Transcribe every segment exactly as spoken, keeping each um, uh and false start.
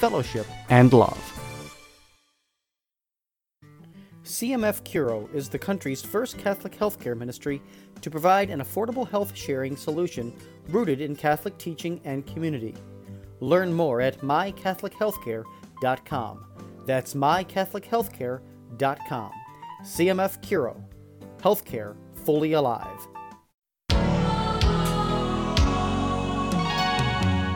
fellowship, and love. C M F Curo is the country's first Catholic healthcare ministry to provide an affordable health-sharing solution rooted in Catholic teaching and community. Learn more at my catholic healthcare dot com. That's my catholic healthcare dot com. C M F Curo. Healthcare fully alive.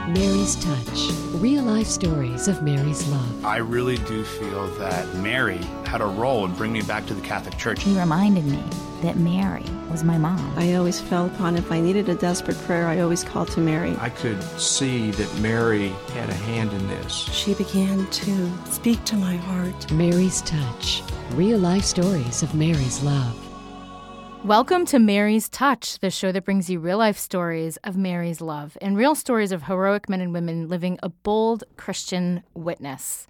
Mary's Touch. Real-life stories of Mary's love. I really do feel that Mary had a role in bringing me back to the Catholic Church. He reminded me that Mary was my mom. I always fell upon, if I needed a desperate prayer, I always called to Mary. I could see that Mary had a hand in this. She began to speak to my heart. Mary's Touch. Real-life stories of Mary's love. Welcome to Mary's Touch, the show that brings you real-life stories of Mary's love and real stories of heroic men and women living a bold Christian witness.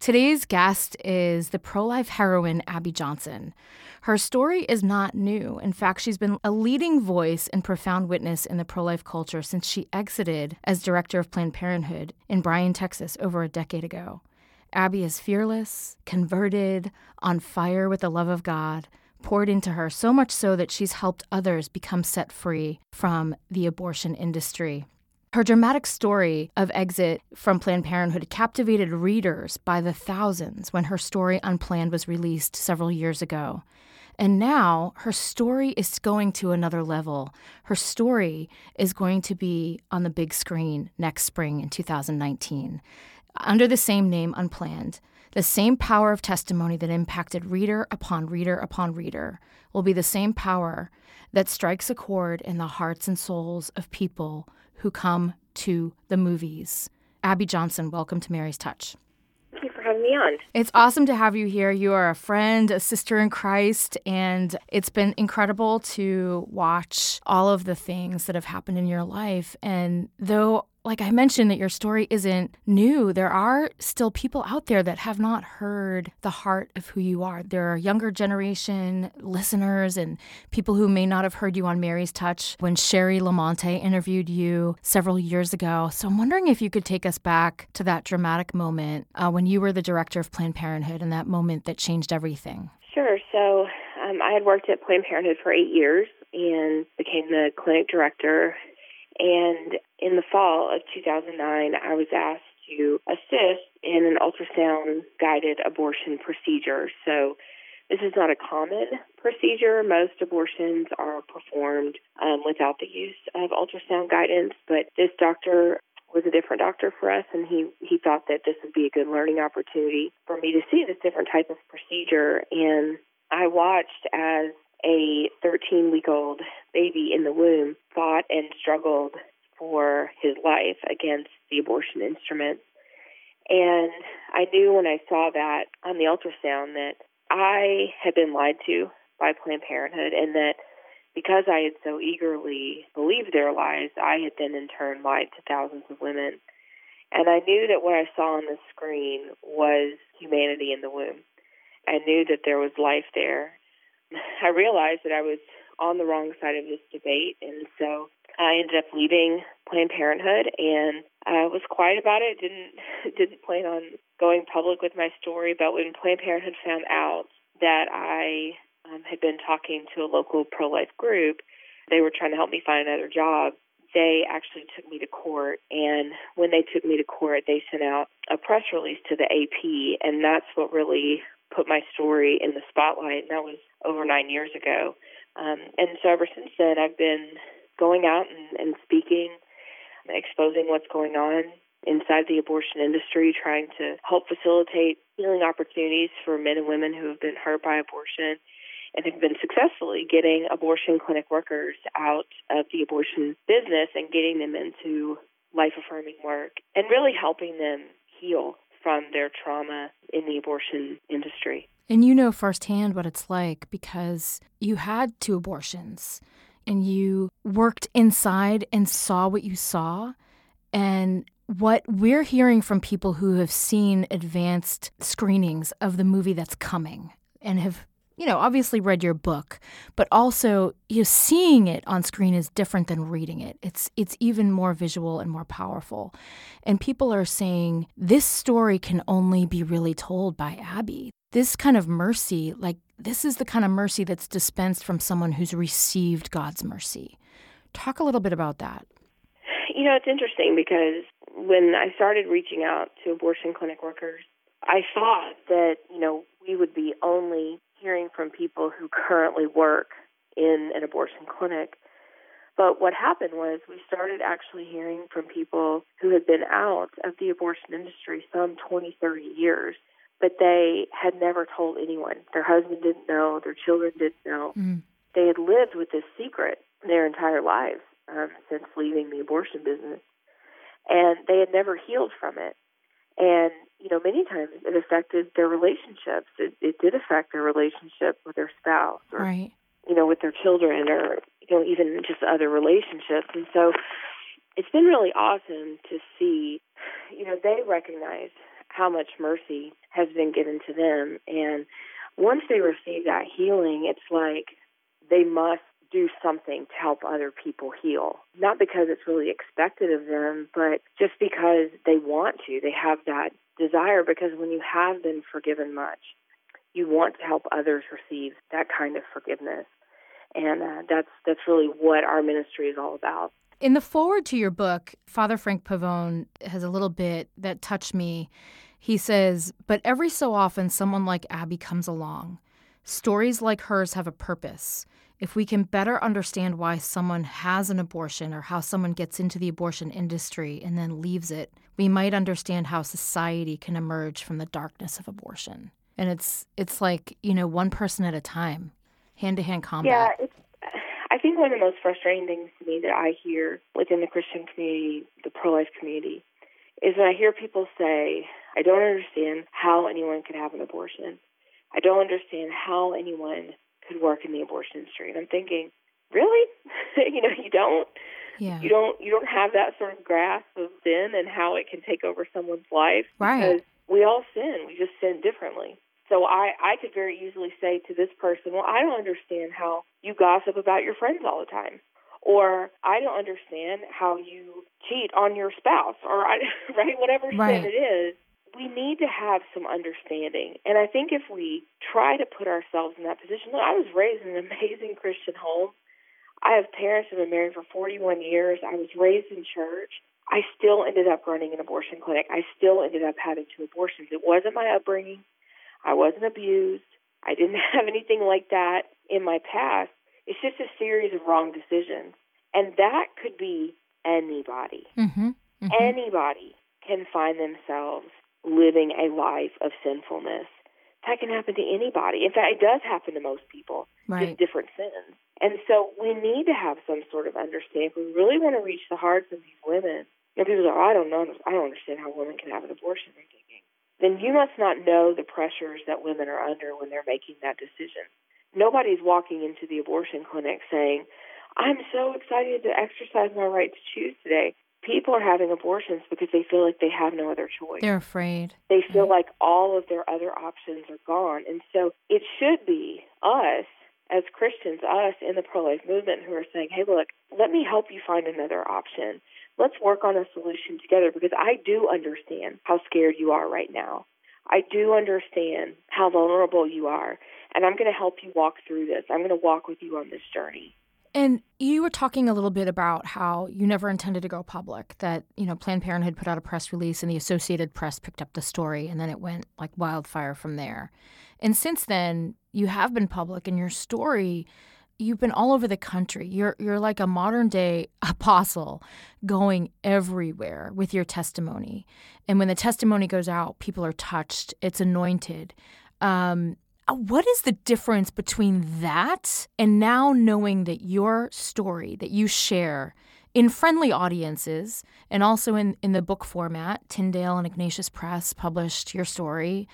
Today's guest is the pro-life heroine Abby Johnson. Her story is not new. In fact, she's been a leading voice and profound witness in the pro-life culture since she exited as director of Planned Parenthood in Bryan, Texas, over a decade ago. Abby is fearless, converted, on fire with the love of God, poured into her, so much so that she's helped others become set free from the abortion industry. Her dramatic story of exit from Planned Parenthood captivated readers by the thousands when her story Unplanned was released several years ago. And now her story is going to another level. Her story is going to be on the big screen next spring in two thousand nineteen. Under the same name, Unplanned, the same power of testimony that impacted reader upon reader upon reader will be the same power that strikes a chord in the hearts and souls of people who come to the movies. Abby Johnson, welcome to Mary's Touch. Thank you for having me on. It's awesome to have you here. You are a friend, a sister in Christ, and it's been incredible to watch all of the things that have happened in your life. And though, like I mentioned, that your story isn't new, there are still people out there that have not heard the heart of who you are. There are younger generation listeners and people who may not have heard you on Mary's Touch when Sherry Lamonte interviewed you several years ago. So I'm wondering if you could take us back to that dramatic moment uh, when you were the director of Planned Parenthood and that moment that changed everything. Sure. So um, I had worked at Planned Parenthood for eight years and became the clinic director. And in the fall of two thousand nine, I was asked to assist in an ultrasound-guided abortion procedure. So this is not a common procedure. Most abortions are performed um, without the use of ultrasound guidance, but this doctor was a different doctor for us, and he, he thought that this would be a good learning opportunity for me to see this different type of procedure. And I watched as a thirteen-week-old baby in the womb fought and struggled for his life against the abortion instruments. And I knew when I saw that on the ultrasound that I had been lied to by Planned Parenthood, and that because I had so eagerly believed their lies, I had then in turn lied to thousands of women. And I knew that what I saw on the screen was humanity in the womb. I knew that there was life there. I realized that I was on the wrong side of this debate, and so I ended up leaving Planned Parenthood, and I was quiet about it, didn't didn't plan on going public with my story, but when Planned Parenthood found out that I um, had been talking to a local pro-life group, they were trying to help me find another job. They actually took me to court, and when they took me to court, they sent out a press release to the A P, and that's what really put my story in the spotlight, and that was over nine years ago. Um, and so ever since then, I've been going out and, and speaking, exposing what's going on inside the abortion industry, trying to help facilitate healing opportunities for men and women who have been hurt by abortion and have been successfully getting abortion clinic workers out of the abortion business and getting them into life-affirming work and really helping them heal from their trauma in the abortion industry. And you know firsthand what it's like because you had two abortions and you worked inside and saw what you saw. And what we're hearing from people who have seen advanced screenings of the movie that's coming and have, you know, obviously read your book, but also, you know, seeing it on screen is different than reading it. It's it's even more visual and more powerful. And people are saying this story can only be really told by Abby. This kind of mercy, like this is the kind of mercy that's dispensed from someone who's received God's mercy. Talk a little bit about that. You know, it's interesting because when I started reaching out to abortion clinic workers, I thought that, you know, we would be only hearing from people who currently work in an abortion clinic. But what happened was we started actually hearing from people who had been out of the abortion industry some twenty, thirty years, but they had never told anyone. Their husband didn't know. Their children didn't know. Mm. They had lived with this secret their entire lives um, since leaving the abortion business, and they had never healed from it. And, you know, many times it affected their relationships. It, it did affect their relationship with their spouse or, right. you know, with their children or, you know, even just other relationships. And so it's been really awesome to see, you know, they recognize how much mercy has been given to them. And once they receive that healing, it's like they must do something to help other people heal. Not because it's really expected of them, but just because they want to. They have that desire because when you have been forgiven much, you want to help others receive that kind of forgiveness. And uh, that's that's really what our ministry is all about. In the foreword to your book, Father Frank Pavone has a little bit that touched me. He says, but every so often someone like Abby comes along. Stories like hers have a purpose. If we can better understand why someone has an abortion or how someone gets into the abortion industry and then leaves it, we might understand how society can emerge from the darkness of abortion. And it's it's like, you know, one person at a time, hand-to-hand combat. Yeah, it's, I think one of the most frustrating things to me that I hear within the Christian community, the pro-life community, is when I hear people say, I don't understand how anyone could have an abortion. I don't understand how anyone could work in the abortion industry. And I'm thinking, really? you know, you don't, yeah. you don't, you don't have that sort of grasp of sin and how it can take over someone's life. Right. Because we all sin. We just sin differently. So I, I could very easily say to this person, well, I don't understand how you gossip about your friends all the time. Or I don't understand how you cheat on your spouse or I, right, whatever right. sin it is. We need to have some understanding. And I think if we try to put ourselves in that position, look, I was raised in an amazing Christian home. I have parents who have been married for forty-one years. I was raised in church. I still ended up running an abortion clinic. I still ended up having two abortions. It wasn't my upbringing. I wasn't abused. I didn't have anything like that in my past. It's just a series of wrong decisions. And that could be anybody. Mm-hmm. Mm-hmm. Anybody can find themselves living a life of sinfulness. That can happen to anybody. In fact, it does happen to most people, right. just different sins. And so we need to have some sort of understanding. If we really want to reach the hearts of these women, you know, people go, I don't know, I don't understand how women can have an abortion. I'm thinking, then you must not know the pressures that women are under when they're making that decision. Nobody's walking into the abortion clinic saying, I'm so excited to exercise my right to choose today. People are having abortions because they feel like they have no other choice. They're afraid. They feel like all of their other options are gone. And so it should be us, as Christians, us in the pro-life movement who are saying, hey, look, let me help you find another option. Let's work on a solution together because I do understand how scared you are right now. I do understand how vulnerable you are. And I'm going to help you walk through this. I'm going to walk with you on this journey. And you were talking a little bit about how you never intended to go public, that, you know, Planned Parenthood put out a press release and the Associated Press picked up the story and then it went like wildfire from there. And since then, you have been public and your story, you've been all over the country. You're you're like a modern day apostle going everywhere with your testimony. And when the testimony goes out, people are touched. It's anointed. Um What is the difference between that and now knowing that your story that you share in friendly audiences, and also in, in the book format. Tyndale and Ignatius Press published Your Story.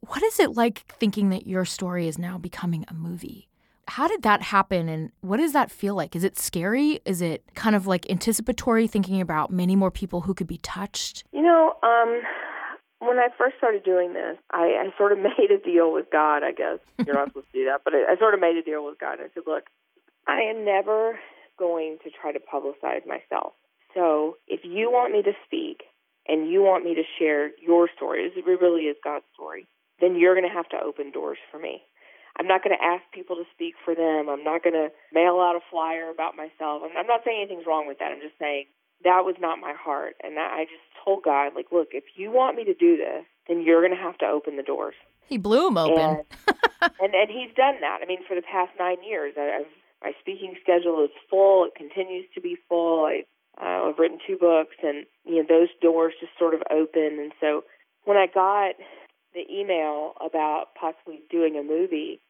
What is it like thinking that your story is now becoming a movie? How did that happen, and what does that feel like? Is it scary? Is it kind of like anticipatory, thinking about many more people who could be touched? You know, um, when I first started doing this, I, I sort of made a deal with God, I guess. You're not supposed to do that, but I, I sort of made a deal with God. I said, look, I am never going to try to publicize myself. So if you want me to speak and you want me to share your story, it really is God's story, then you're going to have to open doors for me. I'm not going to ask people to speak for them. I'm not going to mail out a flyer about myself. I'm not saying anything's wrong with that. I'm just saying that was not my heart. And I just told God, like, look, if you want me to do this, then you're going to have to open the doors. He blew them open. And, and, and he's done that. I mean, for the past nine years, I've, my speaking schedule is full. It continues to be full. I, uh, I've written two books, and you know those doors just sort of open. And so when I got the email about possibly doing a movie,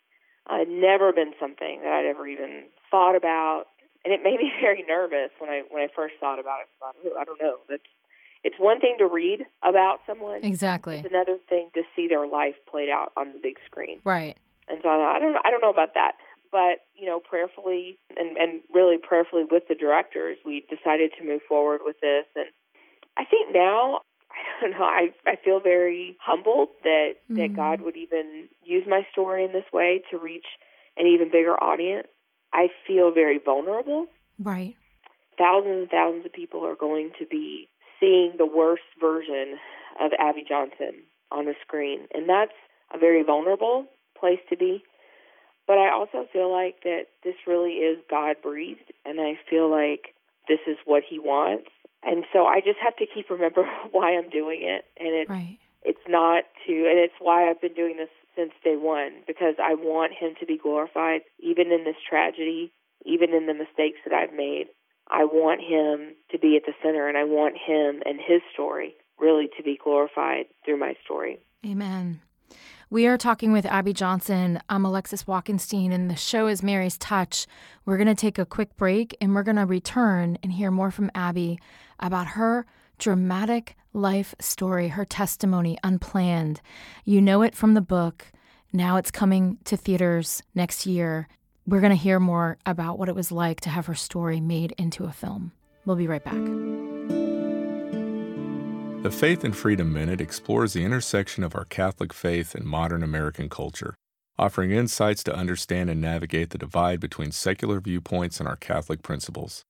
Uh, never been something that I'd ever even thought about, and it made me very nervous when I when I first thought about it. I, thought, I don't know. It's it's one thing to read about someone, exactly. It's another thing to see their life played out on the big screen, right? And so I, thought, I don't I don't know about that, but you know, prayerfully and and really prayerfully with the directors, we decided to move forward with this, and I think now. I don't know, I, I feel very humbled that, mm-hmm. that God would even use my story in this way to reach an even bigger audience. I feel very vulnerable. Right. Thousands and thousands of people are going to be seeing the worst version of Abby Johnson on the screen, and that's a very vulnerable place to be. But I also feel like that this really is God-breathed, and I feel like this is what he wants. And so I just have to keep remembering why I'm doing it, and it's right. It's not to, and it's why I've been doing this since day one, because I want him to be glorified, even in this tragedy, even in the mistakes that I've made. I want him to be at the center, and I want him and his story really to be glorified through my story. Amen. We are talking with Abby Johnson. I'm Alexis Walkenstein, and the show is Mary's Touch. We're going to take a quick break, and we're going to return and hear more from Abby about her dramatic life story, her testimony, Unplanned. You know it from the book. Now it's coming to theaters next year. We're going to hear more about what it was like to have her story made into a film. We'll be right back. The Faith and Freedom Minute explores the intersection of our Catholic faith and modern American culture, offering insights to understand and navigate the divide between secular viewpoints and our Catholic principles.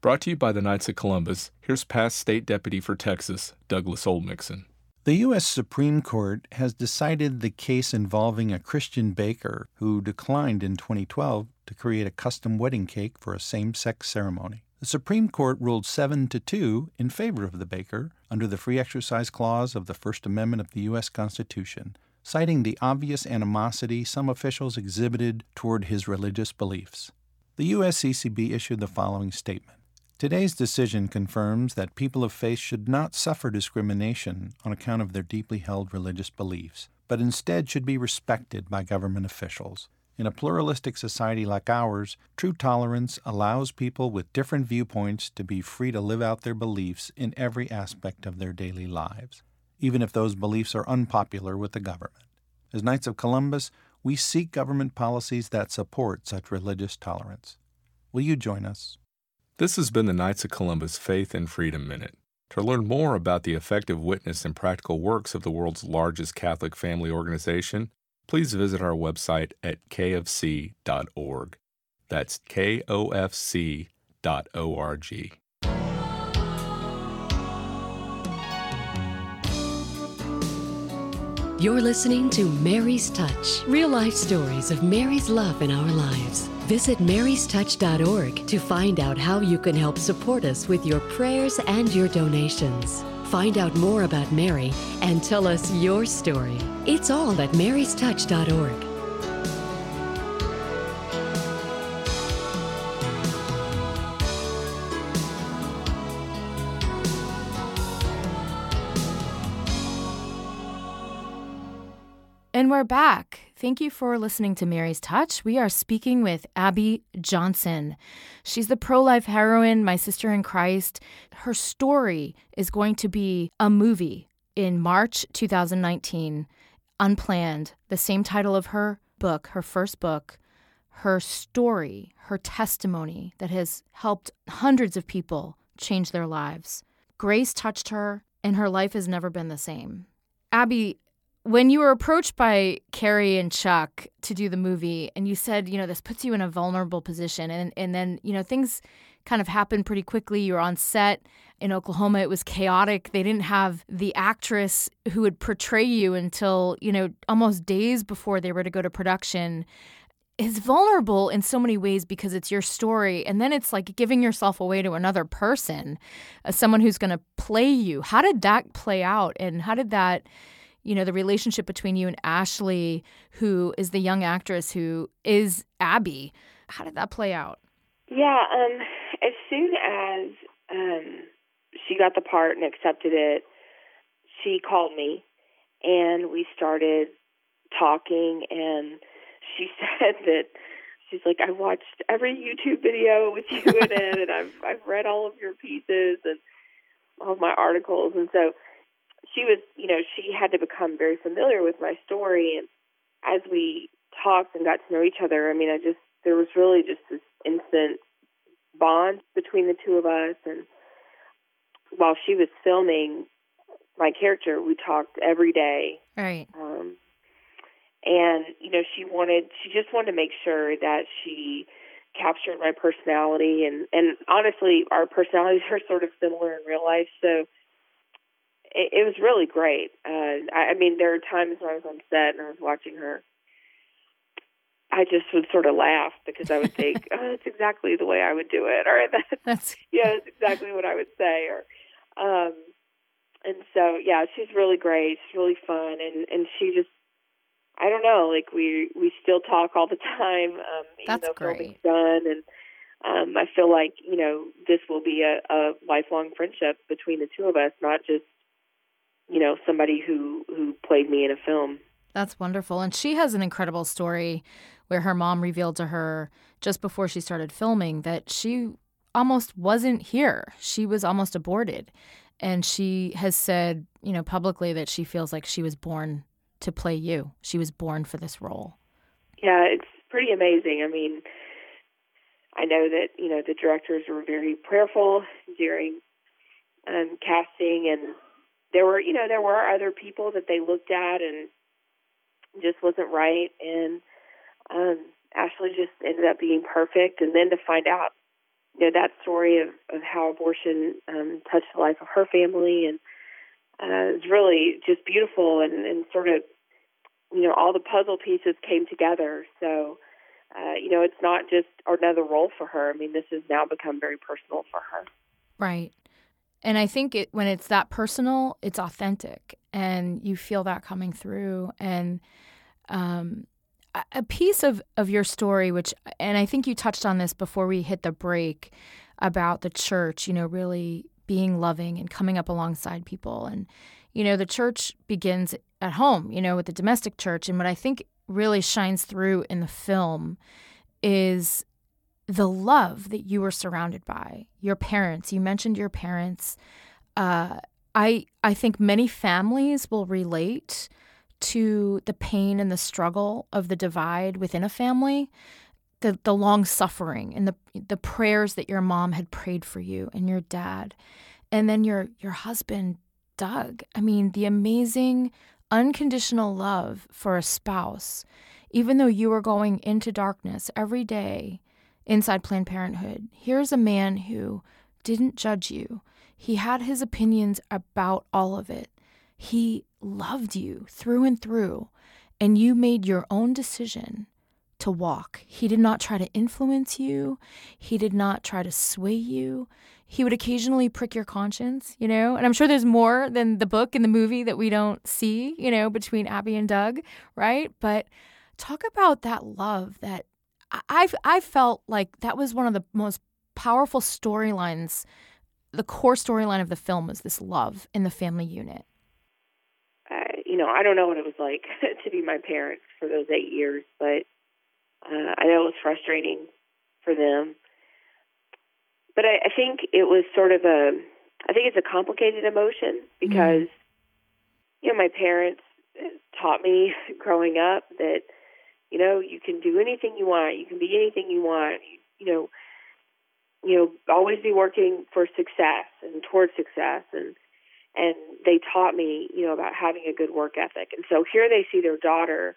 Brought to you by the Knights of Columbus, here's past State Deputy for Texas, Douglas Oldmixon. The U S Supreme Court has decided the case involving a Christian baker who declined in twenty twelve to create a custom wedding cake for a same-sex ceremony. The Supreme Court ruled seven to two in favor of the baker under the Free Exercise Clause of the First Amendment of the U S Constitution, citing the obvious animosity some officials exhibited toward his religious beliefs. The U S C C B issued the following statement. Today's decision confirms that people of faith should not suffer discrimination on account of their deeply held religious beliefs, but instead should be respected by government officials. In a pluralistic society like ours, true tolerance allows people with different viewpoints to be free to live out their beliefs in every aspect of their daily lives, even if those beliefs are unpopular with the government. As Knights of Columbus, we seek government policies that support such religious tolerance. Will you join us? This has been the Knights of Columbus Faith and Freedom Minute. To learn more about the effective witness and practical works of the world's largest Catholic family organization, please visit our website at k f c dot org. That's K O F C dot O R G. You're listening to Mary's Touch, real-life stories of Mary's love in our lives. Visit marys touch dot org to find out how you can help support us with your prayers and your donations. Find out more about Mary and tell us your story. It's all at marys touch dot org. And we're back. Thank you for listening to Mary's Touch. We are speaking with Abby Johnson. She's the pro-life heroine, my sister in Christ. Her story is going to be a movie in March twenty nineteen, Unplanned, the same title of her book, her first book. Her story, her testimony that has helped hundreds of people change their lives. Grace touched her, and her life has never been the same. Abby, when you were approached by Carrie and Chuck to do the movie, and you said, you know, this puts you in a vulnerable position, and, and then, you know, things kind of happened pretty quickly. You were on set in Oklahoma. It was chaotic. They didn't have the actress who would portray you until, you know, almost days before they were to go to production. It's vulnerable in so many ways because it's your story. And then it's like giving yourself away to another person, uh, someone who's going to play you. How did that play out? And how did that, you know, the relationship between you and Ashley, who is the young actress who is Abby, how did that play out? Yeah, um, as soon as um, she got the part and accepted it, she called me and we started talking, and she said that, she's like, I watched every YouTube video with you in it, and I've I've read all of your pieces and all of my articles. And so she was, you know, she had to become very familiar with my story. And as we talked and got to know each other, I mean, I just, there was really just this instant bond between the two of us. And while she was filming my character, we talked every day. Right. Um, And, you know, she wanted, she just wanted to make sure that she captured my personality. And, and honestly, our personalities are sort of similar in real life. So it, it was really great. Uh, I, I mean, there are times when I was on set and I was watching her, I just would sort of laugh because I would think, oh, that's exactly the way I would do it. Or that's, that's... yeah, that's exactly what I would say. Or, um, and so, yeah, she's really great. She's really fun. And, and she just, I don't know, like we, we still talk all the time, um, even That's though filming's done. And um, I feel like, you know, this will be a, a lifelong friendship between the two of us, not just, you know, somebody who, who played me in a film. That's wonderful. And she has an incredible story where her mom revealed to her just before she started filming that she almost wasn't here. She was almost aborted. And she has said, you know, publicly that she feels like she was born to play you. She was born for this role. Yeah, it's pretty amazing. I mean, I know that, you know, the directors were very prayerful during um, casting, and there were, you know, there were other people that they looked at and just wasn't right, and um, Ashley just ended up being perfect. And then to find out, you know, that story of, of how abortion um, touched the life of her family, and Uh, it's really just beautiful, and, and sort of, you know, all the puzzle pieces came together. So, uh, you know, it's not just another role for her. I mean, this has now become very personal for her. Right. And I think it, when it's that personal, it's authentic, and you feel that coming through. And um, a piece of, of your story, which, and I think you touched on this before we hit the break, about the church, you know, really being loving and coming up alongside people. And, you know, the church begins at home, you know, with the domestic church. And what I think really shines through in the film is the love that you were surrounded by, your parents. You mentioned your parents. Uh, I I think many families will relate to the pain and the struggle of the divide within a family. The, the long suffering and the the prayers that your mom had prayed for you and your dad, and then your your husband, Doug. I mean, the amazing unconditional love for a spouse, even though you were going into darkness every day inside Planned Parenthood. Here's a man who didn't judge you. He had his opinions about all of it. He loved you through and through, and you made your own decision to walk. He did not try to influence you. He did not try to sway you. He would occasionally prick your conscience, you know, and I'm sure there's more than the book and the movie that we don't see, you know, between Abby and Doug, right? But talk about that love that I've, I felt like that was one of the most powerful storylines. The core storyline of the film was this love in the family unit. Uh, you know, I don't know what it was like to be my parents for those eight years, but uh, I know it was frustrating for them. But I, I think it was sort of a, I think it's a complicated emotion because, mm-hmm. you know, my parents taught me growing up that, you know, you can do anything you want, you can be anything you want, you, you know, you know, always be working for success and towards success. And, and they taught me, you know, about having a good work ethic. And so here they see their daughter,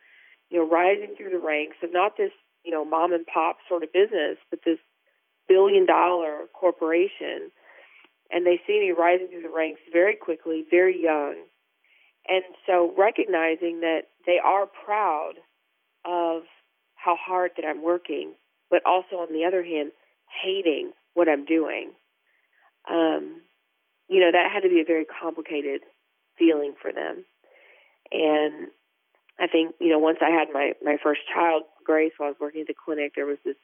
you know, rising through the ranks of not this, you know, mom and pop sort of business, but this billion dollar corporation. And they see me rising through the ranks very quickly, very young. And so recognizing that they are proud of how hard that I'm working, but also on the other hand, hating what I'm doing. Um, you know, that had to be a very complicated feeling for them. And I think, you know, once I had my, my first child, Grace, while I was working at the clinic, there was this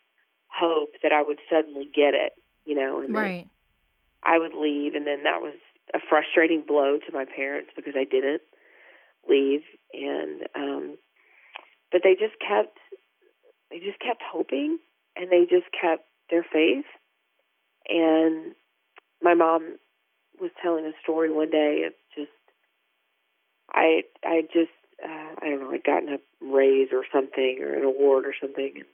hope that I would suddenly get it, you know, and right. then I would leave. And then that was a frustrating blow to my parents because I didn't leave. And, um, but they just kept, they just kept hoping and they just kept their faith. And my mom was telling a story one day of just, I, I just, uh, I don't know, I'd gotten a raise or something or an award or something. And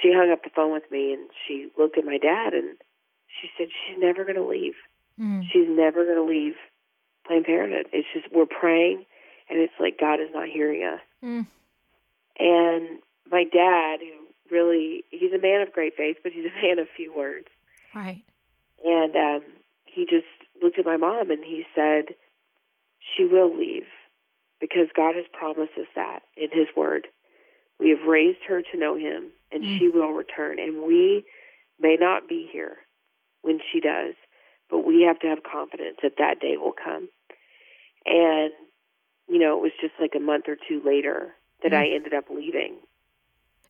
she hung up the phone with me and she looked at my dad and she said, she's never going to leave. Mm. She's never going to leave Planned Parenthood. It's just, we're praying and it's like God is not hearing us. Mm. And my dad, who really, he's a man of great faith, but he's a man of few words. Right. And, um, he just looked at my mom and he said, she will leave because God has promised us that in his word. We have raised her to know him and mm. she will return. And we may not be here when she does, but we have to have confidence that that day will come. And, you know, it was just like a month or two later that mm. I ended up leaving.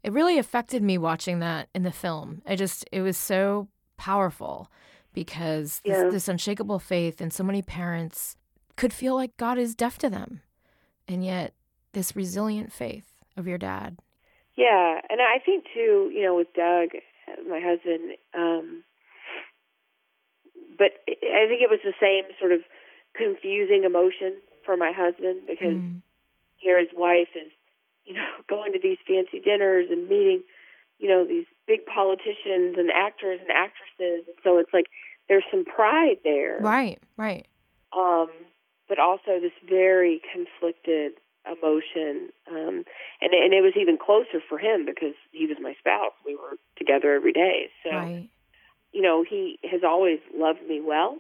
It really affected me watching that in the film. I just, it was so powerful. Because this, yeah. this unshakable faith and so many parents could feel like God is deaf to them. And yet this resilient faith of your dad. Yeah. And I think too, you know, with Doug, my husband, um, but I think it was the same sort of confusing emotion for my husband because mm. here his wife is, you know, going to these fancy dinners and meeting, you know, these big politicians and actors and actresses. And so it's like there's some pride there. Right, right. Um, but also this very conflicted emotion. Um, and, and it was even closer for him because he was my spouse. We were together every day. So, right. you know, he has always loved me well.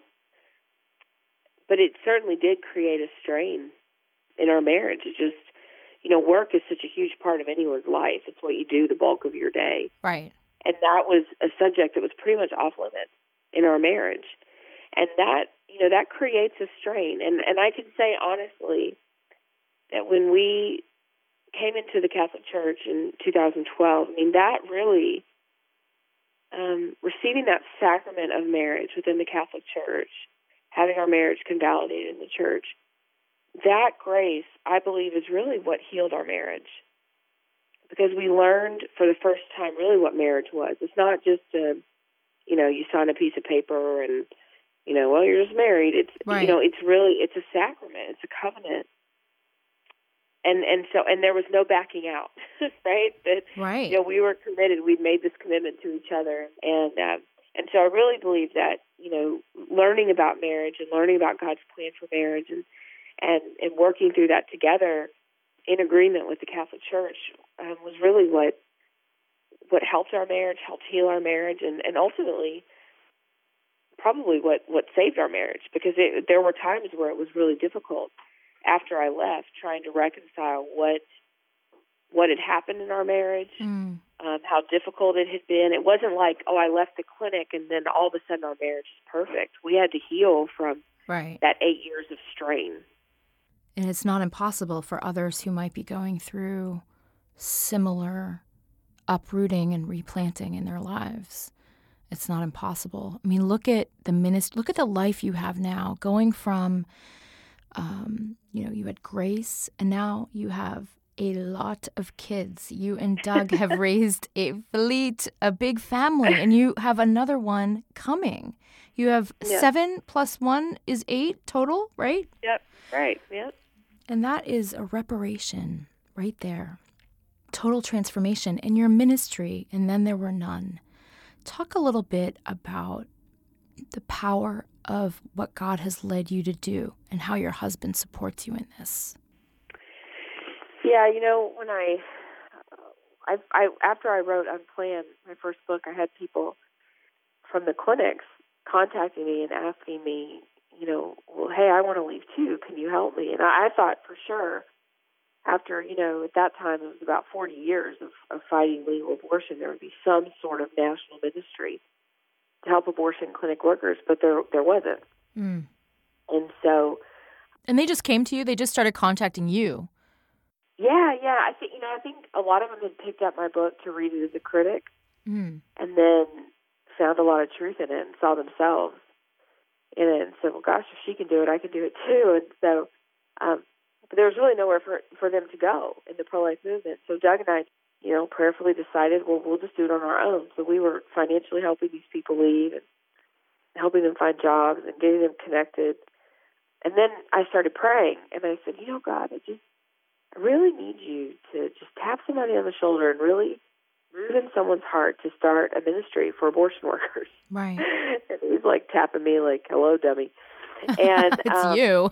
But it certainly did create a strain in our marriage. It just, you know, work is such a huge part of anyone's life. It's what you do the bulk of your day. Right. And that was a subject that was pretty much off limits in our marriage. And that, you know, that creates a strain. And and I can say honestly that when we came into the Catholic Church in two thousand twelve, I mean, that really, um, receiving that sacrament of marriage within the Catholic Church, having our marriage convalidated in the church, that grace, I believe, is really what healed our marriage because we learned for the first time really what marriage was. It's not just, a, you know, you sign a piece of paper and, you know, well, you're just married. It's, right. you know, it's really, it's a sacrament. It's a covenant. And and so, and there was no backing out, right? That, right. You know, we were committed. We made this commitment to each other. And, uh, and so I really believe that, you know, learning about marriage and learning about God's plan for marriage and, And, and working through that together in agreement with the Catholic Church um, was really what what helped our marriage, helped heal our marriage, and, and ultimately probably what, what saved our marriage because it, there were times where it was really difficult after I left trying to reconcile what what had happened in our marriage, mm. um, how difficult it had been. It wasn't like, oh, I left the clinic and then all of a sudden our marriage is perfect. We had to heal from right. that eight years of strain. And it's not impossible for others who might be going through similar uprooting and replanting in their lives. It's not impossible. I mean, look at the minist- look at the life you have now, going from Um, you know, you had Grace, and now you have a lot of kids. You and Doug have raised a fleet, a big family, and you have another one coming. You have yep. seven plus one is eight total, right? Yep, right, yep. And that is a reparation right there. Total transformation in your ministry, and then there were none. Talk a little bit about the power of what God has led you to do and how your husband supports you in this. Yeah, you know, when I, I, I, after I wrote Unplanned, my first book, I had people from the clinics contacting me and asking me, you know, well, hey, I want to leave too. Can you help me? And I, I thought for sure, after, you know, at that time, it was about forty years of, of fighting legal abortion, there would be some sort of national ministry to help abortion clinic workers, but there there wasn't. Mm. And so... And they just came to you? They just started contacting you? Yeah, yeah. I think, you know, I think a lot of them had picked up my book to read it as a critic mm. and then found a lot of truth in it and saw themselves in it and said, well, gosh, if she can do it, I can do it too. And so um, but there was really nowhere for, for them to go in the pro-life movement. So Doug and I, you know, prayerfully decided, well, we'll just do it on our own. So we were financially helping these people leave and helping them find jobs and getting them connected. And then I started praying, and I said, you know, God, I just, I really need you to just tap somebody on the shoulder and really move in someone's heart to start a ministry for abortion workers. Right. And he's like tapping me like, hello, dummy. And it's um, you.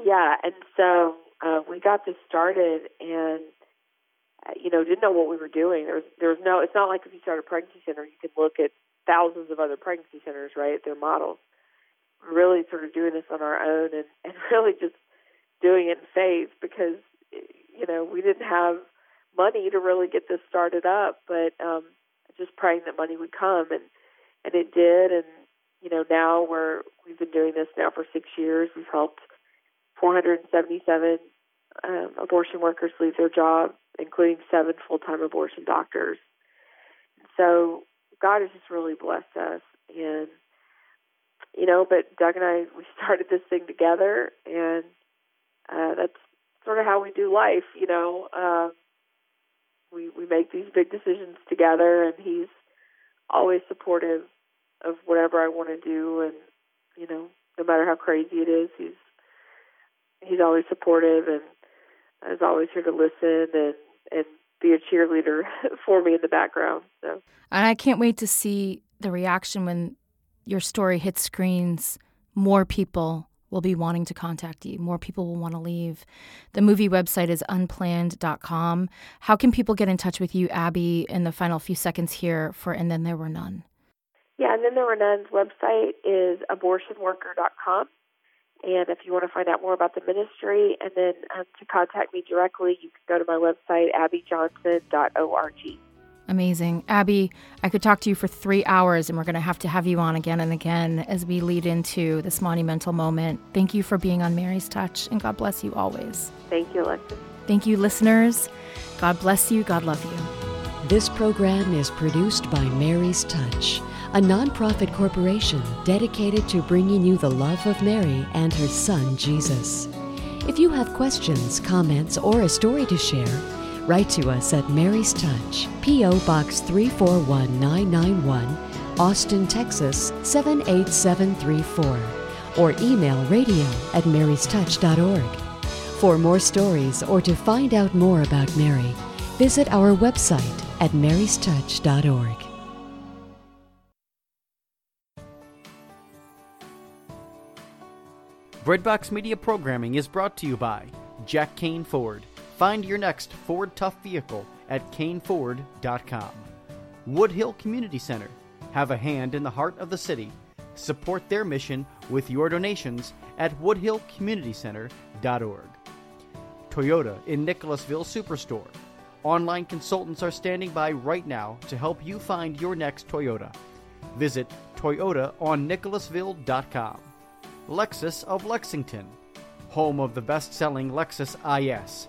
Yeah. And so uh, we got this started, and you know, didn't know what we were doing. There was, there was no, it's not like if you start a pregnancy center, you could look at thousands of other pregnancy centers, right? Their models. We're really sort of doing this on our own and, and really just doing it in faith because, you know, we didn't have money to really get this started up, but um, just praying that money would come, and, and it did. And, you know, now we're, we've been doing this now for six years. We've helped four hundred seventy-seven um, abortion workers leave their jobs, including seven full-time abortion doctors. So God has just really blessed us. And, you know, but Doug and I, we started this thing together, and uh, that's sort of how we do life, you know. Uh, we, we make these big decisions together, and he's always supportive of whatever I want to do. And, you know, no matter how crazy it is, he's he's always supportive and is always here to listen and and be a cheerleader for me in the background. So, and I can't wait to see the reaction when your story hits screens. More people will be wanting to contact you. More people will want to leave. The movie website is unplanned dot com. How can people get in touch with you, Abby, in the final few seconds here for And Then There Were None? Yeah, And Then There Were None's website is abortion worker dot com. And if you want to find out more about the ministry and then um, to contact me directly, you can go to my website, abby johnson dot org. Amazing. Abby, I could talk to you for three hours, and we're going to have to have you on again and again as we lead into this monumental moment. Thank you for being on Mary's Touch, and God bless you always. Thank you, Alexis. Thank you, listeners. God bless you. God love you. This program is produced by Mary's Touch, a nonprofit corporation dedicated to bringing you the love of Mary and her son, Jesus. If you have questions, comments, or a story to share, write to us at Mary's Touch, P O Box three four one nine nine one, Austin, Texas seven eight seven three four, or email radio at marys touch dot org. For more stories or to find out more about Mary, visit our website at marys touch dot org. Breadbox Media programming is brought to you by Jack Kane Ford. Find your next Ford Tough vehicle at kane ford dot com. Woodhill Community Center. Have a hand in the heart of the city. Support their mission with your donations at woodhill community center dot org. Toyota in Nicholasville Superstore. Online consultants are standing by right now to help you find your next Toyota. Visit toyota on nicholasville dot com. Lexus of Lexington, home of the best-selling Lexus IS.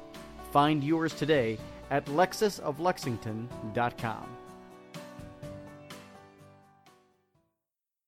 Find yours today at lexus of lexington dot com.